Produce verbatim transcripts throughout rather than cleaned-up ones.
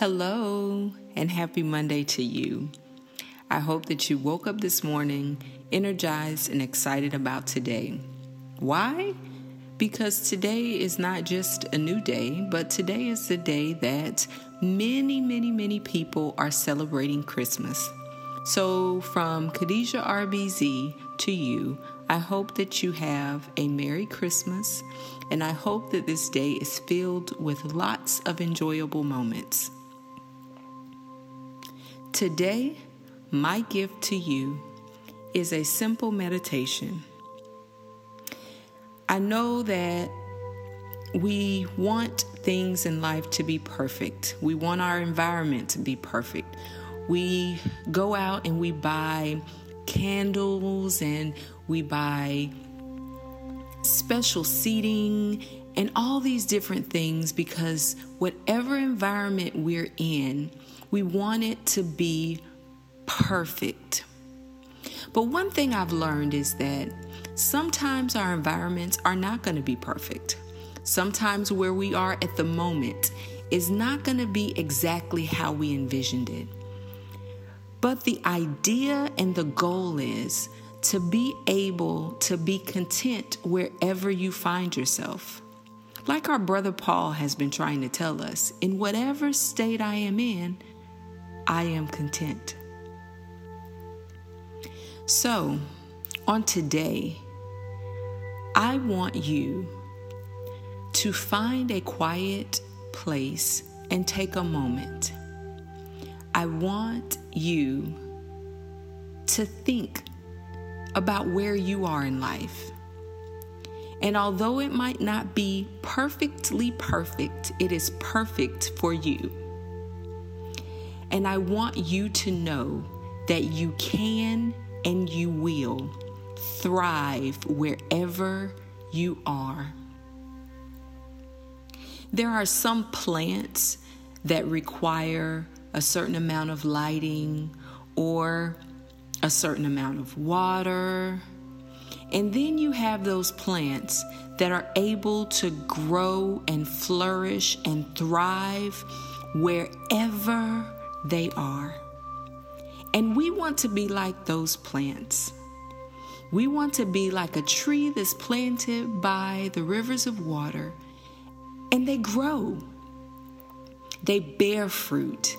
Hello, and happy Monday to you. I hope that you woke up this morning energized and excited about today. Why? Because today is not just a new day, but today is the day that many, many, many people are celebrating Christmas. So from Khadijah R B Z to you, I hope that you have a Merry Christmas, and I hope that this day is filled with lots of enjoyable moments. Today, my gift to you is a simple meditation. I know that we want things in life to be perfect. We want our environment to be perfect. We go out and we buy candles and we buy special seating and all these different things because whatever environment we're in, we want it to be perfect. But one thing I've learned is that sometimes our environments are not going to be perfect. Sometimes where we are at the moment is not going to be exactly how we envisioned it. But the idea and the goal is to be able to be content wherever you find yourself. Like our brother Paul has been trying to tell us, in whatever state I am in, I am content. So, on today, I want you to find a quiet place and take a moment. I want you to think about where you are in life. And although it might not be perfectly perfect, it is perfect for you. And I want you to know that you can and you will thrive wherever you are. There are some plants that require a certain amount of lighting or a certain amount of water. And then you have those plants that are able to grow and flourish and thrive wherever they are. And we want to be like those plants. We want to be like a tree that's planted by the rivers of water, and they grow. They bear fruit.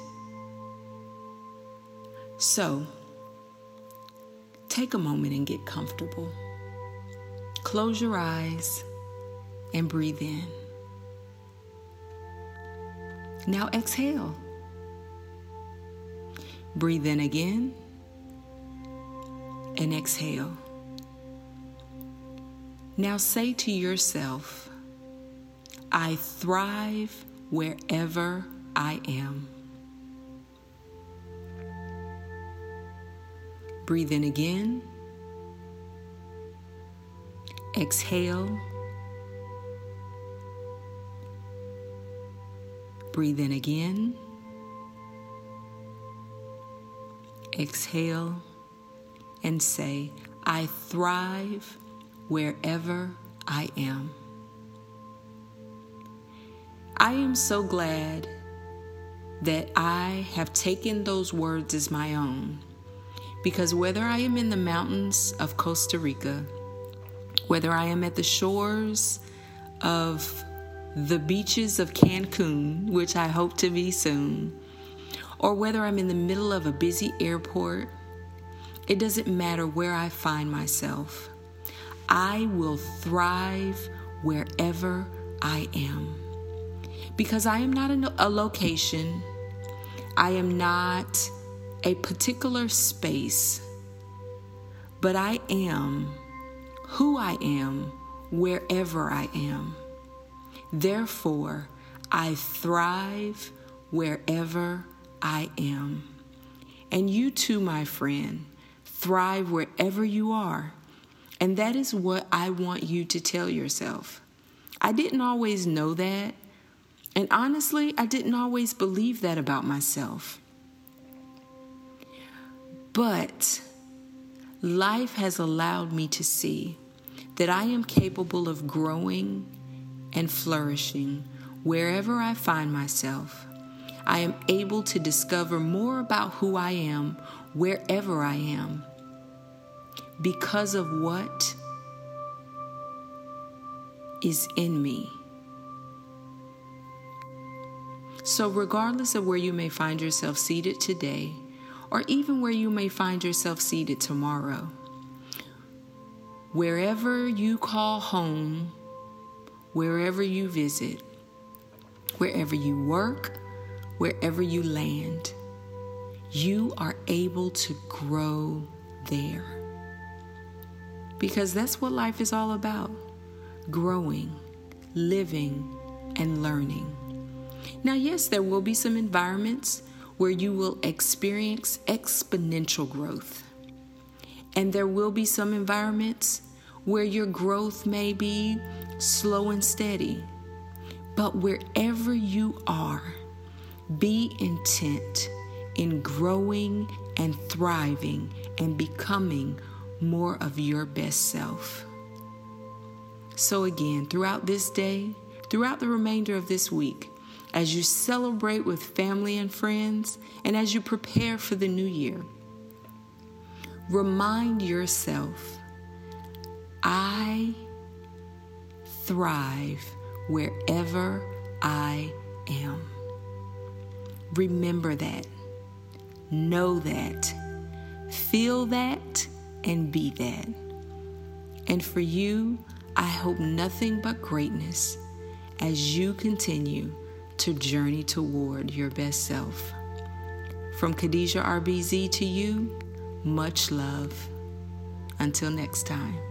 So, take a moment and get comfortable. Close your eyes and breathe in. Now exhale. Breathe in again and exhale. Now say to yourself, I thrive wherever I am. Breathe in again. Exhale. Breathe in again. Exhale and say, I thrive wherever I am. I am so glad that I have taken those words as my own. Because whether I am in the mountains of Costa Rica, whether I am at the shores of the beaches of Cancun, which I hope to be soon, or whether I'm in the middle of a busy airport, it doesn't matter where I find myself. I will thrive wherever I am. Because I am not a location. I am not a particular space, but I am who I am wherever I am. Therefore, I thrive wherever I am. And you too, my friend, thrive wherever you are. And that is what I want you to tell yourself. I didn't always know that. And honestly, I didn't always believe that about myself. But life has allowed me to see that I am capable of growing and flourishing wherever I find myself. I am able to discover more about who I am wherever I am. Because of what is in me. So regardless of where you may find yourself seated today, or even where you may find yourself seated tomorrow, wherever you call home, wherever you visit, wherever you work, wherever you land, you are able to grow there. Because that's what life is all about. Growing, living, and learning. Now, yes, there will be some environments where you will experience exponential growth. And there will be some environments where your growth may be slow and steady. But wherever you are, be intent in growing and thriving and becoming more of your best self. So again, throughout this day, throughout the remainder of this week, as you celebrate with family and friends, and as you prepare for the new year, remind yourself, I thrive wherever I am. Remember that, know that, feel that, and be that. And for you, I hope nothing but greatness as you continue to journey toward your best self. From Khadijah R B Z to you, much love. Until next time.